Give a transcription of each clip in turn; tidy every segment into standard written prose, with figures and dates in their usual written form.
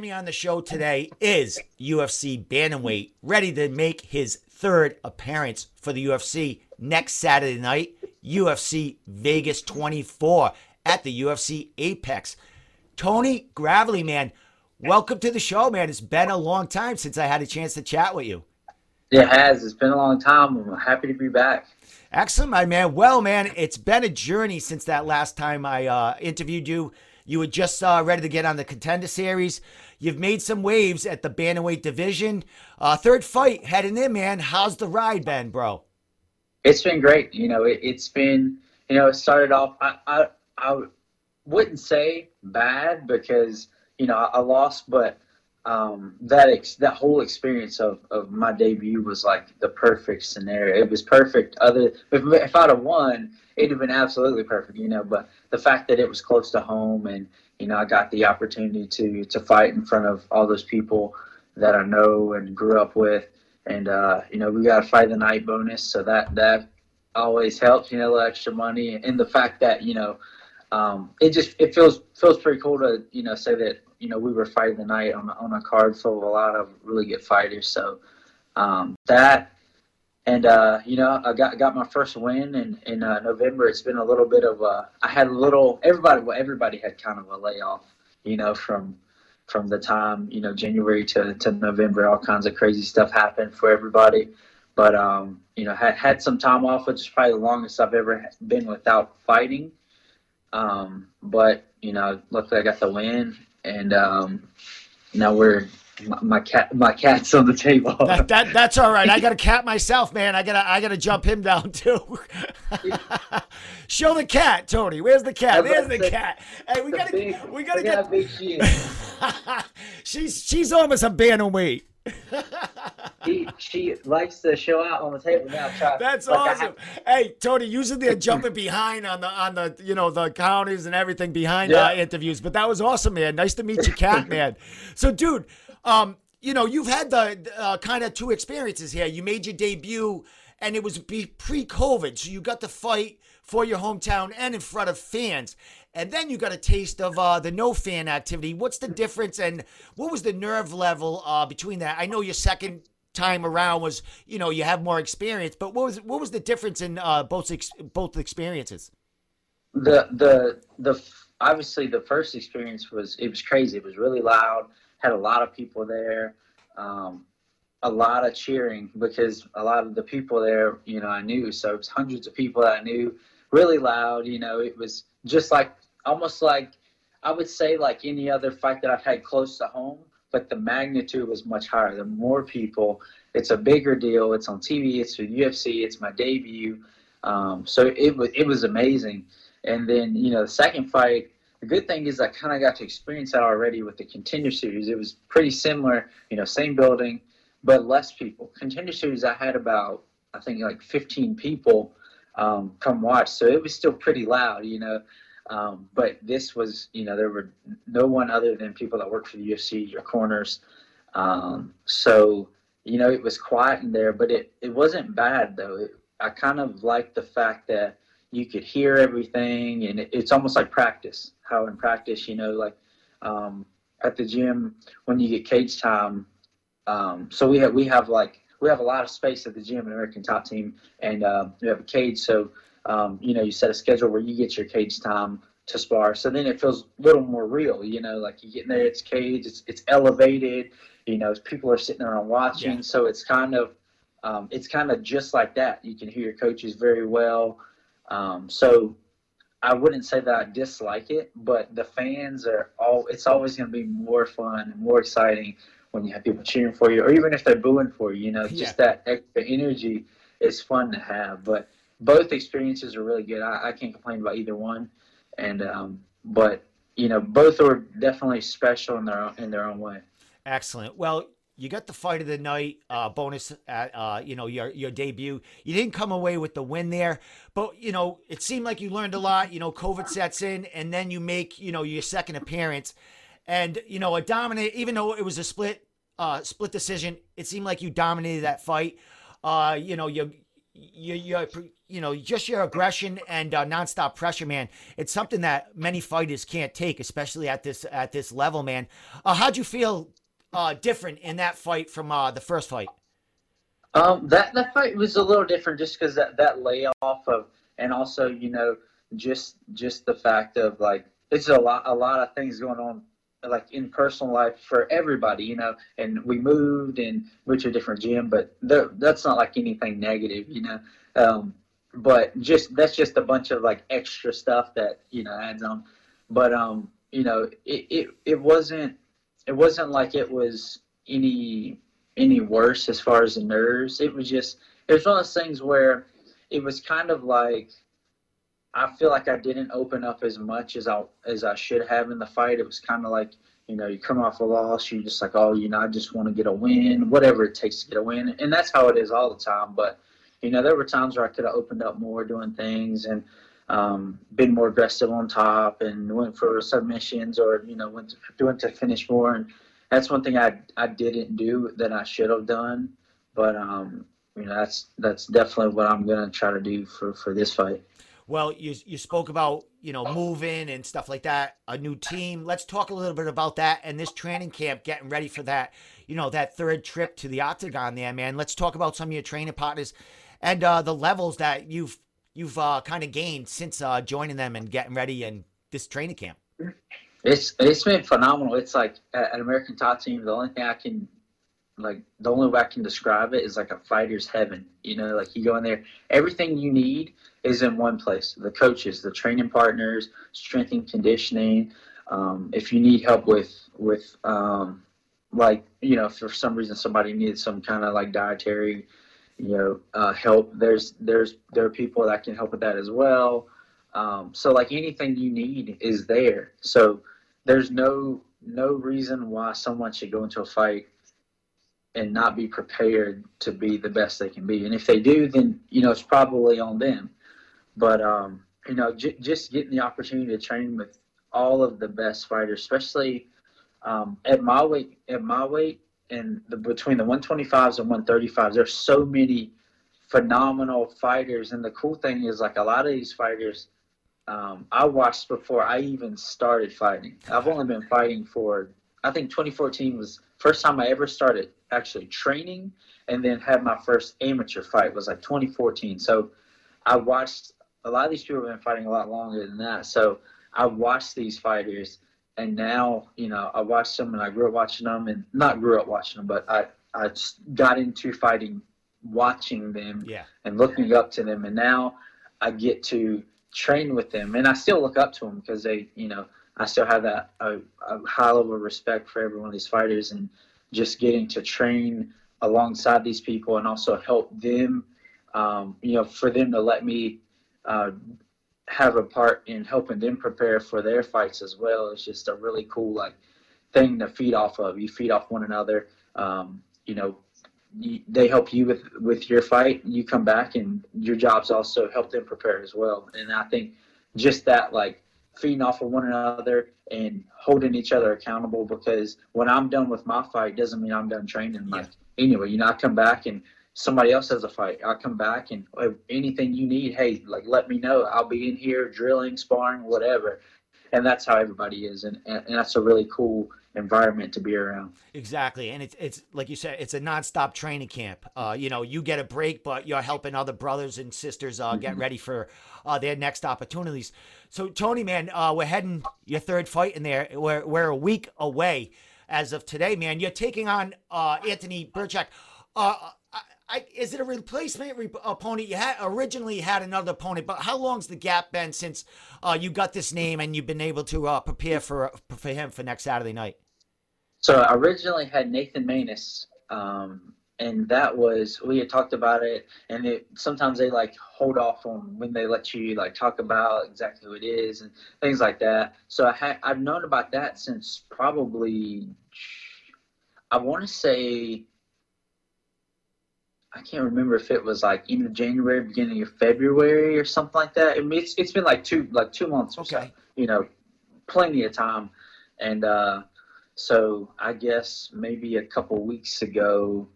joining me on the show today is UFC bantamweight, ready to make his third appearance for the UFC next Saturday night, UFC Vegas 24 at the UFC Apex. Tony Gravely, man, welcome to the show, man. It's been a long time since I had a chance to chat with you. It has. It's been a long time. I'm happy to be back. Excellent, my man. Well, man, it's been a journey since that last time I interviewed you. You were just ready to get on the Contender Series. You've made some waves at the bantamweight division. Third fight heading in, man. How's the ride been, bro? It's been great. You know, it's been, you know, it started off, I wouldn't say bad because, you know, I lost, but that whole experience of my debut was like the perfect scenario. It was perfect. If I'd have won, it'd have been absolutely perfect, you know, but the fact that it was close to home and, you know, I got the opportunity to fight in front of all those people that I know and grew up with. And, you know, we got a fight of the night bonus. So that always helps, you know, a little extra money. And the fact that, you know, it feels pretty cool to, you know, say that, you know, we were fighting the night on a card full of a lot of really good fighters. So that and, you know, I got my first win in November. It's been a little bit of everybody had kind of a layoff, you know, from the time, you know, January to November. All kinds of crazy stuff happened for everybody. But, you know, had some time off, which is probably the longest I've ever been without fighting. But, you know, luckily I got the win. And now my cat's on the table. That's all right. I got a cat myself, man. I gotta jump him down too. Show the cat, Tony. Where's the cat? There's the cat. Hey, we gotta get how big she is. She's almost a bantamweight. she likes to show out on the table now. That's like awesome. Hey, Tony, usually they're jumping behind on the you know the counters and everything behind interviews, but that was awesome, man. Nice to meet you, cat man. So, dude, you know you've had the kind of two experiences here. You made your debut, and it was pre-COVID, so you got to fight for your hometown and in front of fans. And then you got a taste of the no-fan activity. What's the difference, and what was the nerve level between that? I know your second time around was, you know, you have more experience, but what was the difference in both experiences? Obviously the first experience was crazy. It was really loud. Had a lot of people there, a lot of cheering because a lot of the people there, you know, I knew. So it was hundreds of people that I knew. Really loud, you know. It was just like almost like I would say like any other fight that I've had close to home, but the magnitude was much higher. The more people, it's a bigger deal. It's on TV. It's with UFC. It's my debut. So it was amazing. And then, you know, the second fight, the good thing is I kind of got to experience that already with the Contender Series. It was pretty similar, you know, same building, but less people. Contender Series, I had about, I think, like 15 people come watch. So it was still pretty loud, you know, but this was, you know, there were no one other than people that work for the UFC, your corners. So, you know, it was quiet in there, but it wasn't bad though. I kind of liked the fact that you could hear everything and it's almost like practice, how in practice, you know, like, at the gym when you get cage time. So we have a lot of space at the gym in American Top Team, and we have a cage. So, you know, you set a schedule where you get your cage time to spar. So then it feels a little more real, you know, like you get in there, it's cage, it's elevated, you know, people are sitting there and watching. Yeah. So it's kind of just like that. You can hear your coaches very well. So I wouldn't say that I dislike it, but the fans it's always going to be more fun and more exciting when you have people cheering for you, or even if they're booing for you, you know, just that extra energy is fun to have. But both experiences are really good. I can't complain about either one. And, but you know, both are definitely special in their own way. Excellent. Well, you got the fight of the night bonus at, you know, your debut. You didn't come away with the win there, but, you know, it seemed like you learned a lot, you know, COVID sets in and then you make, you know, your second appearance. And, you know, even though it was a split decision, it seemed like you dominated that fight. You know, your you know, just your aggression and nonstop pressure, man. It's something that many fighters can't take, especially at this level, man. How'd you feel different in that fight from the first fight? That fight was a little different just because that layoff of, and also, you know, just the fact of like, it's a lot of things going on, like in personal life for everybody, you know, and we moved and went to a different gym, but that's not like anything negative, you know, but just, that's just a bunch of like extra stuff that, you know, adds on. But, you know, it wasn't like it was any worse as far as the nerves. It was just, it was one of those things where it was kind of like, I feel like I didn't open up as much as I should have in the fight. It was kind of like, you know, you come off a loss, you're just like, oh, you know, I just want to get a win, whatever it takes to get a win. And that's how it is all the time. But, you know, there were times where I could have opened up more doing things and been more aggressive on top and went for submissions or, you know, went to finish more. And that's one thing I didn't do that I should have done. But, you know, that's definitely what I'm going to try to do for this fight. Well, you spoke about, you know, moving and stuff like that, a new team. Let's talk a little bit about that and this training camp, getting ready for that, you know, that third trip to the Octagon there, man. Let's talk about some of your training partners and the levels that you've kind of gained since joining them and getting ready in this training camp. It's been phenomenal. It's like at American Top Team, the only way I can describe it is like a fighter's heaven. You know, like you go in there, everything you need is in one place. The coaches, the training partners, strength and conditioning. If you need help with like, you know, if for some reason somebody needed some kind of like dietary, you know, help, there are people that can help with that as well. So like anything you need is there. So there's no reason why someone should go into a fight and not be prepared to be the best they can be. And if they do, then, you know, it's probably on them. But, you know, just getting the opportunity to train with all of the best fighters, especially at my weight and between the 125s and 135s, there's so many phenomenal fighters. And the cool thing is, like, a lot of these fighters I watched before I even started fighting. I've only been fighting for, I think 2014 was first time I ever started actually training, and then had my first amateur fight was like 2014. So I watched a lot of these people have been fighting a lot longer than that. So I watched these fighters, and now, you know, I watched them and I grew up watching them, and not grew up watching them, but I just got into fighting, watching them and looking up to them. And now I get to train with them, and I still look up to them because they, you know, I still have that a high level of respect for every one of these fighters, and just getting to train alongside these people and also help them, you know, for them to let me have a part in helping them prepare for their fights as well. It's just a really cool like thing to feed off of. You feed off one another. You know, they help you with your fight. You come back, and your job's also help them prepare as well. And I think just that like feeding off of one another and holding each other accountable, because when I'm done with my fight doesn't mean I'm done training. Like anyway, you know, I come back and somebody else has a fight. I come back and anything you need, hey, like let me know. I'll be in here drilling, sparring, whatever. And that's how everybody is, and that's a really cool environment to be around. Exactly, and it's like you said, it's a nonstop training camp. You know, you get a break, but you're helping other brothers and sisters get ready for their next opportunities. So, Tony, man, we're heading your third fight in there. We're a week away as of today, man. You're taking on Anthony Burjack. Is it a replacement opponent? You had originally had another opponent, but how long's the gap been since you got this name and you've been able to prepare for him for next Saturday night? So I originally had Nathan Maness, and that was, we had talked about it, and sometimes they like hold off on when they let you like talk about exactly who it is and things like that. So I've known about that since probably, I want to say, I can't remember if it was like end of January, beginning of February or something like that. I mean, it's been like two months or so, you know, plenty of time. And so I guess maybe a couple weeks ago,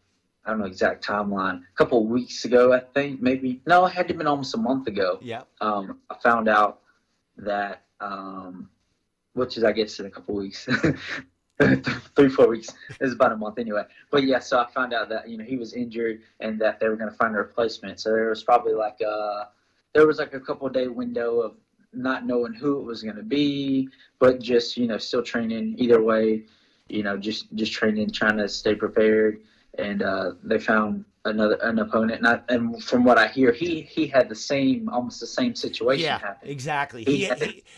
I don't know exact timeline, a couple of weeks ago, I think, maybe. No, it had to have been almost a month ago. Yeah. I found out that, which is, I guess, in a couple of weeks, 3-4 weeks. It's about a month anyway. But, yeah, so I found out that, you know, he was injured and that they were going to find a replacement. So there was probably like a couple-day window of not knowing who it was going to be, but just, you know, still training either way, you know, just training, trying to stay prepared. And they found an opponent, and from what I hear, he had the same, almost the same situation happen. Yeah, exactly.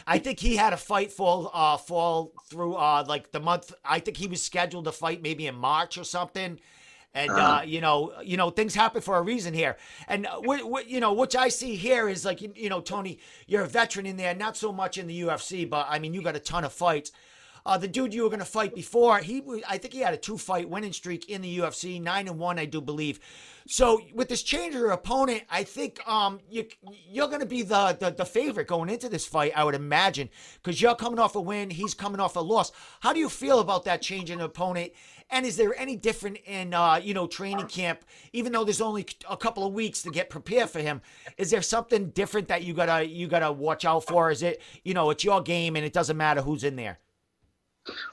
I think he had a fight fall through like the month. I think he was scheduled to fight maybe in March or something. And you know, things happen for a reason here. And you know, what I see here is like, you know, Tony, you're a veteran in there, not so much in the UFC, but I mean, you got a ton of fights. The dude you were going to fight before, I think he had a 2-fight winning streak in the UFC, 9-1, I do believe. So with this change of your opponent, I think you're going to be the favorite going into this fight, I would imagine, because you're coming off a win, he's coming off a loss. How do you feel about that change in opponent? And is there any different in you know, training camp, even though there's only a couple of weeks to get prepared for him? Is there something different that you gotta watch out for? Is it, you know, it's your game and it doesn't matter who's in there?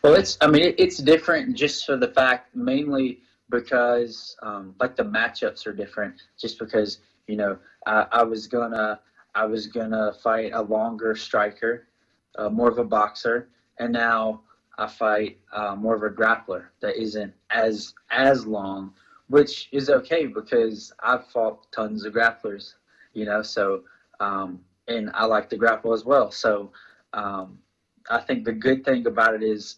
Well, it's different just for the fact, mainly because like the matchups are different. Just because, you know, I was gonna fight a longer striker, more of a boxer, and now I fight more of a grappler that isn't as long, which is okay because I've fought tons of grapplers, you know. So and I like to grapple as well. So. I think the good thing about it is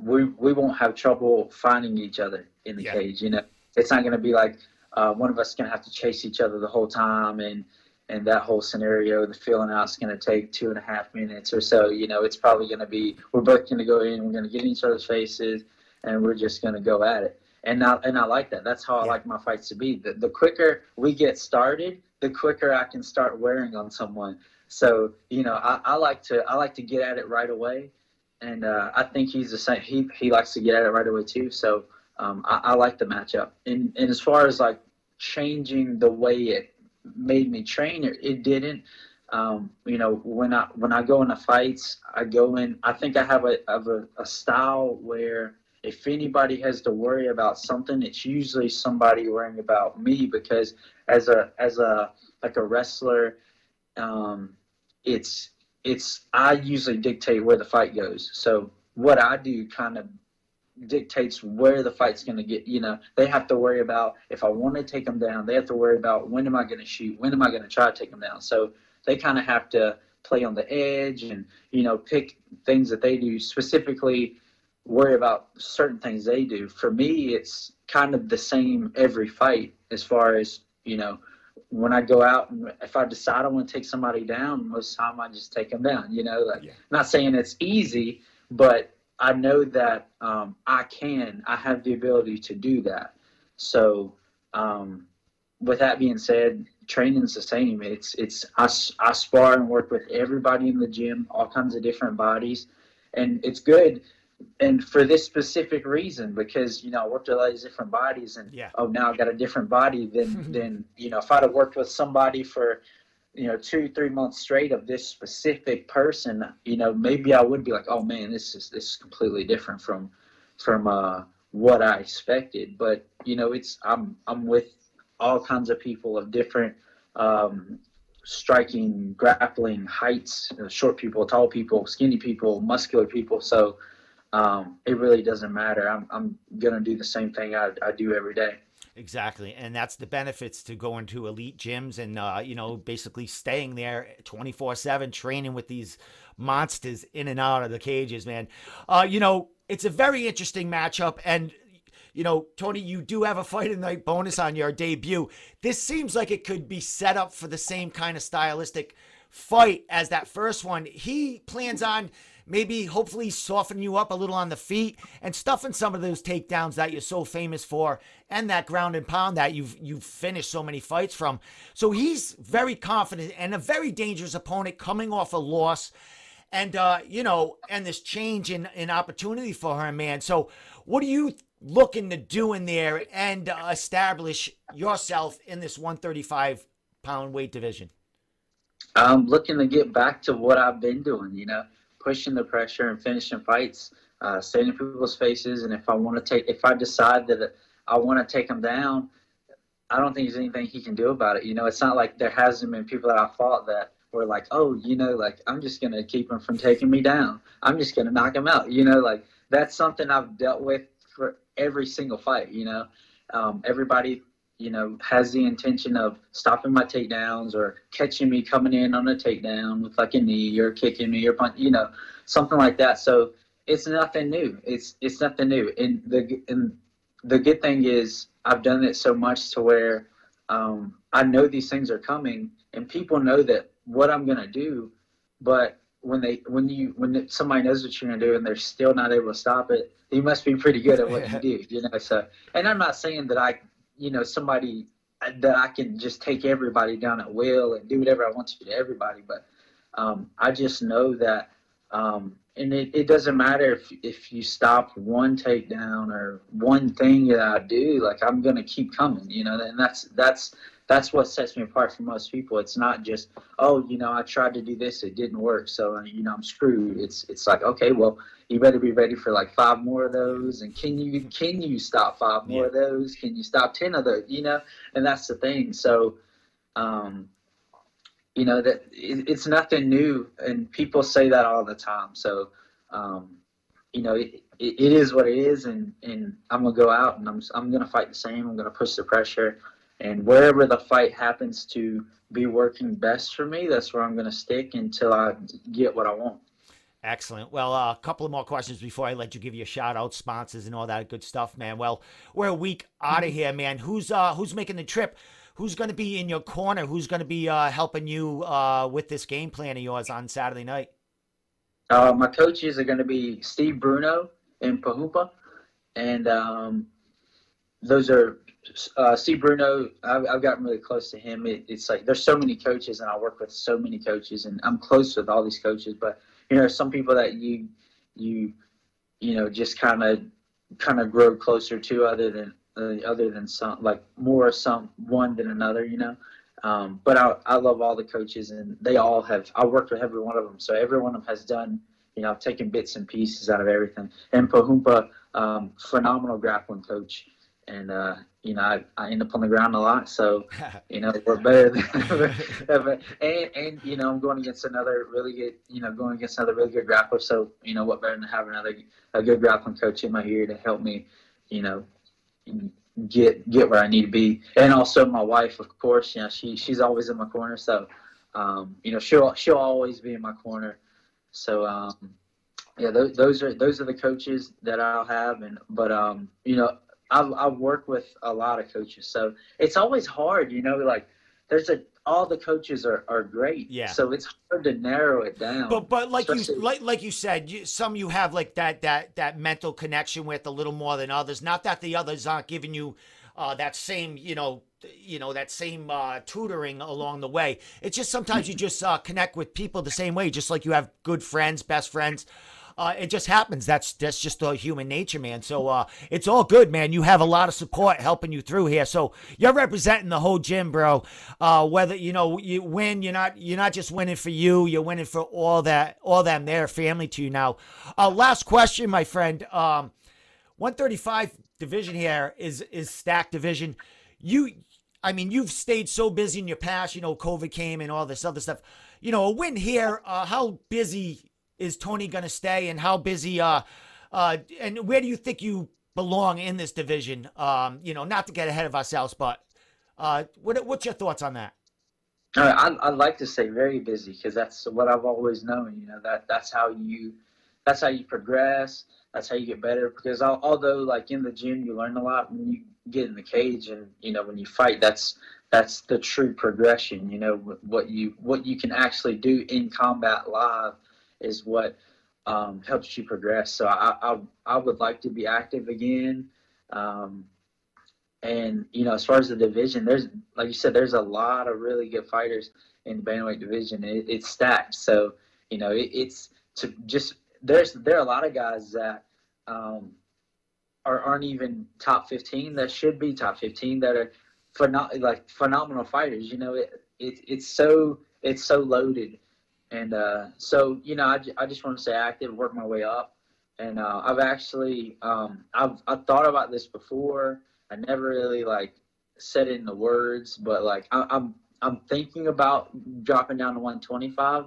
we won't have trouble finding each other in the cage. You know, it's not going to be like one of us going to have to chase each other the whole time, and that whole scenario, the feeling out's going to take 2.5 minutes or so. You know, it's probably going to be, we're both going to go in, we're going to get in each other's faces, and we're just going to go at it. And I like that. That's how I like my fights to be. The quicker we get started, the quicker I can start wearing on someone. So, you know, I like to get at it right away, and I think he's the same. He likes to get at it right away too. So I like the matchup. And as far as like changing the way it made me train, it didn't. You know, when I go into fights, I go in. I think I have a style where if anybody has to worry about something, it's usually somebody worrying about me, because as a like a wrestler. I usually dictate where the fight goes. So what I do kind of dictates where the fight's going to get, you know. They have to worry about if I want to take them down. They have to worry about when am I going to shoot? When am I going to try to take them down? So they kind of have to play on the edge and, you know, pick things that they do, specifically worry about certain things they do. For me, it's kind of the same every fight as far as, you know, when I go out, and if I decide I want to take somebody down, most of the time I just take them down, you know. Like, not saying it's easy, but I know that I have the ability to do that. So with that being said, training's the same. I spar and work with everybody in the gym, all kinds of different bodies, and it's good. And for this specific reason, because, you know, I worked with all these different bodies, and now I've got a different body than you know, if I'd have worked with somebody for, you know, 2-3 months straight of this specific person, you know, maybe I would be like, oh man, this is completely different from what I expected. But, you know, I'm with all kinds of people of different striking, grappling heights, short people, tall people, skinny people, muscular people, so. It really doesn't matter. I'm going to do the same thing I do every day. Exactly. And that's the benefits to going to elite gyms and, you know, basically staying there 24/7, training with these monsters in and out of the cages, man. You know, it's a very interesting matchup. And, you know, Tony, you do have a fight of the night bonus on your debut. This seems like it could be set up for the same kind of stylistic fight as that first one. He plans on maybe hopefully soften you up a little on the feet and stuffing some of those takedowns that you're so famous for, and that ground and pound that you've finished so many fights from. So he's very confident and a very dangerous opponent coming off a loss, and you know, and this change in opportunity for her, man. So what do you looking to do in there and establish yourself in this 135-pound weight division? I'm looking to get back to what I've been doing, you know, pushing the pressure and finishing fights, staying in people's faces. And if I want to take, if I decide that I want to take them down, I don't think there's anything he can do about it. You know, it's not like there hasn't been people that I fought that were like, oh, you know, like, I'm just going to keep him from taking me down. I'm just going to knock him out. You know, like, that's something I've dealt with for every single fight, you know. Everybody, you know, has the intention of stopping my takedowns or catching me coming in on a takedown with like a knee or kicking me or punch, you know, something like that. So it's nothing new. It's nothing new. And the good thing is I've done it so much to where I know these things are coming, and people know that what I'm gonna do. But when somebody knows what you're gonna do and they're still not able to stop it, you must be pretty good at what you do, you know. So, and I'm not saying that I can just take everybody down at will and do whatever I want to everybody, but I just know that, and it doesn't matter if you stop one takedown or one thing that I do, like, I'm gonna keep coming, you know. And that's what sets me apart from most people. It's not just, oh, you know, I tried to do this, it didn't work, so, you know, I'm screwed. It's like, okay, well, you better be ready for like 5 more of those, and can you stop 5 more of those? Can you stop 10 of those? You know, and that's the thing. So, you know, that it's nothing new, and people say that all the time. So, you know, it is what it is, and I'm gonna go out and I'm gonna fight the same. I'm gonna push the pressure. And wherever the fight happens to be working best for me, that's where I'm going to stick until I get what I want. Excellent. Well, a couple of more questions before I let you give your shout-out, sponsors, and all that good stuff, man. Well, we're a week out of here, man. Who's making the trip? Who's going to be in your corner? Who's going to be helping you with this game plan of yours on Saturday night? My coaches are going to be Steve Bruno and Pahupa. And those are... Steve Bruno, I've gotten really close to him. It's like there's so many coaches, and I work with so many coaches, and I'm close with all these coaches. But you know, some people that you know just kind of grow closer to other than some, like more some one than another, you know. But I love all the coaches, and they all have. I worked with every one of them, so every one of them has done. You know, I've taken bits and pieces out of everything. And Pahupa, phenomenal grappling coach. And, you know, I end up on the ground a lot, so, you know, we're better than ever. And, you know, I'm going against another really good grappler. So, you know, what better than having a good grappling coach in my ear to help me, you know, get where I need to be. And also my wife, of course, you know, she's always in my corner. So, you know, she'll always be in my corner. So, yeah, those are the coaches that I'll have. But, you know, I work with a lot of coaches, so it's always hard, you know, like all the coaches are great. Yeah. So it's hard to narrow it down. But like you said, some you have like that mental connection with a little more than others. Not that the others aren't giving you that same, you know, that same tutoring along the way. It's just sometimes you just connect with people the same way, just like you have good friends, best friends. It just happens. That's just human nature, man. So it's all good, man. You have a lot of support helping you through here. So you're representing the whole gym, bro. Whether you know you win, you're not just winning for you. You're winning for all them. They're family to you now. Last question, my friend. 135 division here is stacked division. You've stayed so busy in your past. You know, COVID came and all this other stuff. You know, a win here. How busy is Tony going to stay, and how busy and where do you think you belong in this division? You know, not to get ahead of ourselves, but what's your thoughts on that? I'd like to say very busy, because that's what I've always known. You know, that's how you progress. That's how you get better, because although like in the gym you learn a lot, when you get in the cage and, you know, when you fight, that's the true progression. You know, what you can actually do in combat live is what helps you progress. So I would like to be active again. And, you know, as far as the division, there's, like you said, there's a lot of really good fighters in the bantamweight division. It's stacked. So, you know, there's a lot of guys that aren't even top 15 that should be top 15 that are phenomenal fighters. You know, it's so loaded, and so you know, I just want to stay active, work my way up, and I've actually I've thought about this before. I never really said it in the words, but I'm thinking about dropping down to 125,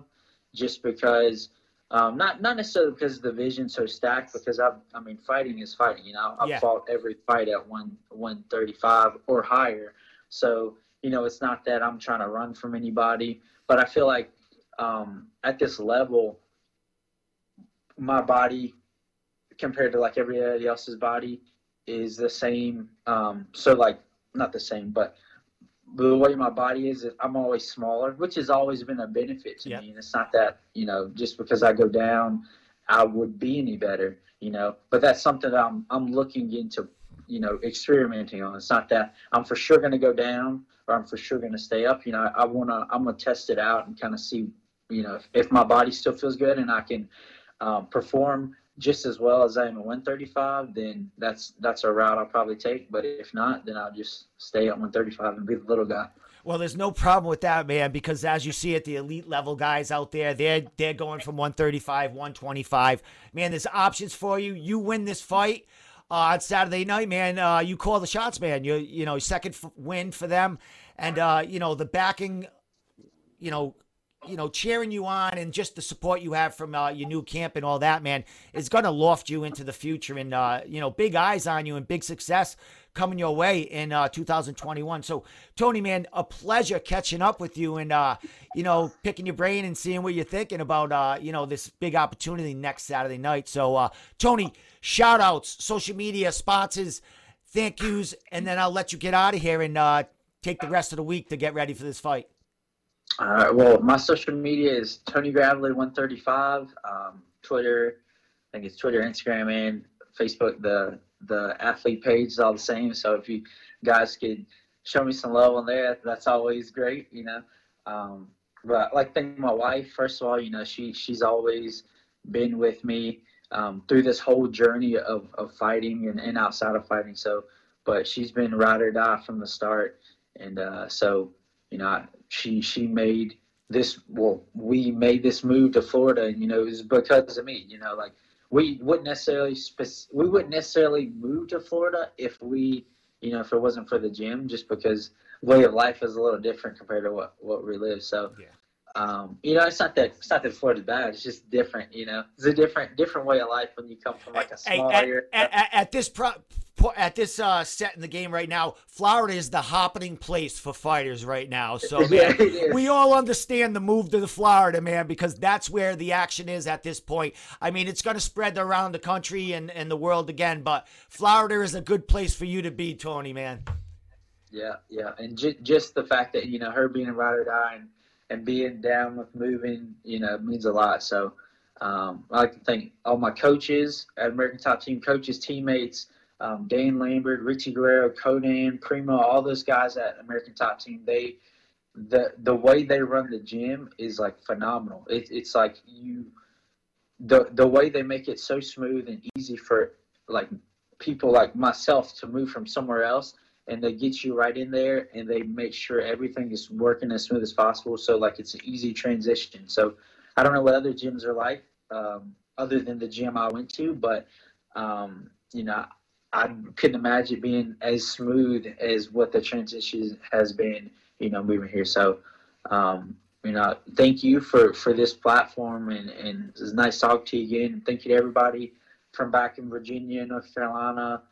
just because. Not necessarily because the division's so stacked, because I mean fighting is fighting, you know. I've fought every fight at 135 or higher. So, you know, it's not that I'm trying to run from anybody, but I feel like at this level my body compared to everybody else's body is the same. So not the same, but the way my body is, I'm always smaller, which has always been a benefit to me. And it's not that, you know, just because I go down, I would be any better, you know. But that's something that I'm looking into, you know, experimenting on. It's not that I'm for sure going to go down or I'm for sure going to stay up. You know, I'm going to test it out and kind of see, you know, if my body still feels good and I can perform just as well as I am at 135, then that's a route I'll probably take. But if not, then I'll just stay at 135 and be the little guy. Well, there's no problem with that, man, because as you see at the elite level guys out there, they're going from 135, 125. Man, there's options for you. You win this fight on Saturday night, man. You call the shots, man. You know, second win for them, and you know, the backing, you know, cheering you on and just the support you have from your new camp and all that, man, is going to loft you into the future and, you know, big eyes on you and big success coming your way in 2021. So, Tony, man, a pleasure catching up with you and, you know, picking your brain and seeing what you're thinking about, you know, this big opportunity next Saturday night. So, Tony, shout outs, social media, sponsors, thank yous, and then I'll let you get out of here and take the rest of the week to get ready for this fight. All right, well, my social media is Tony Gravely 135, Twitter, I think it's Twitter, Instagram, and Facebook. The athlete page is all the same, so if you guys could show me some love on there, that's always great, you know. But I'd like to thank my wife, first of all, you know, she's always been with me through this whole journey of fighting and outside of fighting, so, but she's been ride or die from the start, and so, you know, she made this, well, we made this move to Florida, and, you know, it was because of me, you know, we wouldn't necessarily move to Florida if we, you know, if it wasn't for the gym, just because way of life is a little different compared to what we live. So, you know, it's not that Florida's bad. It's just different, you know, it's a different way of life when you come from a small area. At this set in the game right now, Florida is the hopping place for fighters right now. So man, we all understand the move to the Florida, man, because that's where the action is at this point. I mean, it's going to spread around the country and the world again, but Florida is a good place for you to be, Tony, man. Yeah, yeah, and just the fact that, you know, her being a ride or die and being down with moving, you know, means a lot. So I like to thank all my coaches, American Top Team coaches, teammates, Dan Lambert, Richie Guerrero, Conan, Primo, all those guys at American Top Team. The way they run the gym is phenomenal. It's the way they make it so smooth and easy for people like myself to move from somewhere else, and they get you right in there and they make sure everything is working as smooth as possible. So it's an easy transition. So I don't know what other gyms are like, other than the gym I went to, but you know, I couldn't imagine it being as smooth as what the transition has been, you know, moving here. So, you know, thank you for this platform, and it's nice talking to you again. Thank you to everybody from back in Virginia, North Carolina,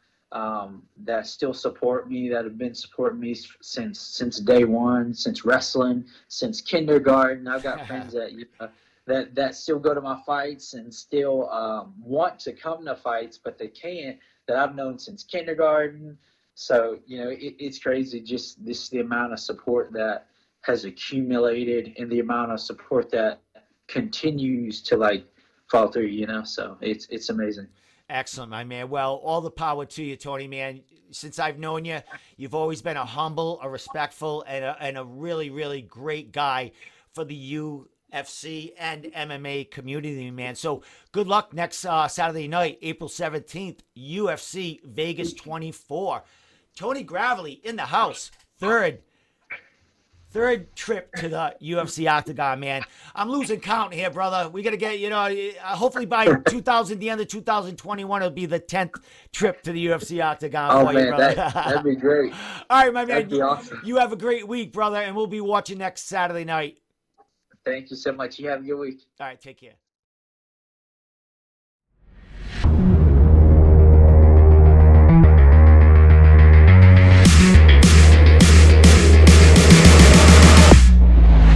that still support me, that have been supporting me since day one, since wrestling, since kindergarten. I've got friends that, you know, that still go to my fights and still want to come to fights, but they can't, that I've known since kindergarten. So, you know, it's crazy just the amount of support that has accumulated and the amount of support that continues to fall through, you know, so it's amazing. Excellent, my man. Well, all the power to you, Tony, man. Since I've known you, you've always been a humble, a respectful, and a really, really great guy for the FC and MMA community, man. So good luck next Saturday night, April 17th, UFC Vegas 24. Tony Gravely in the house, third trip to the UFC Octagon, man. I'm losing count here, brother. We got to get, hopefully by the end of 2021, it'll be the 10th trip to the UFC Octagon. Oh, man, you, brother. That'd be great. All right, my man. That'd be awesome. You have a great week, brother, and we'll be watching next Saturday night. Thank you so much. You have a good week. All right, take care.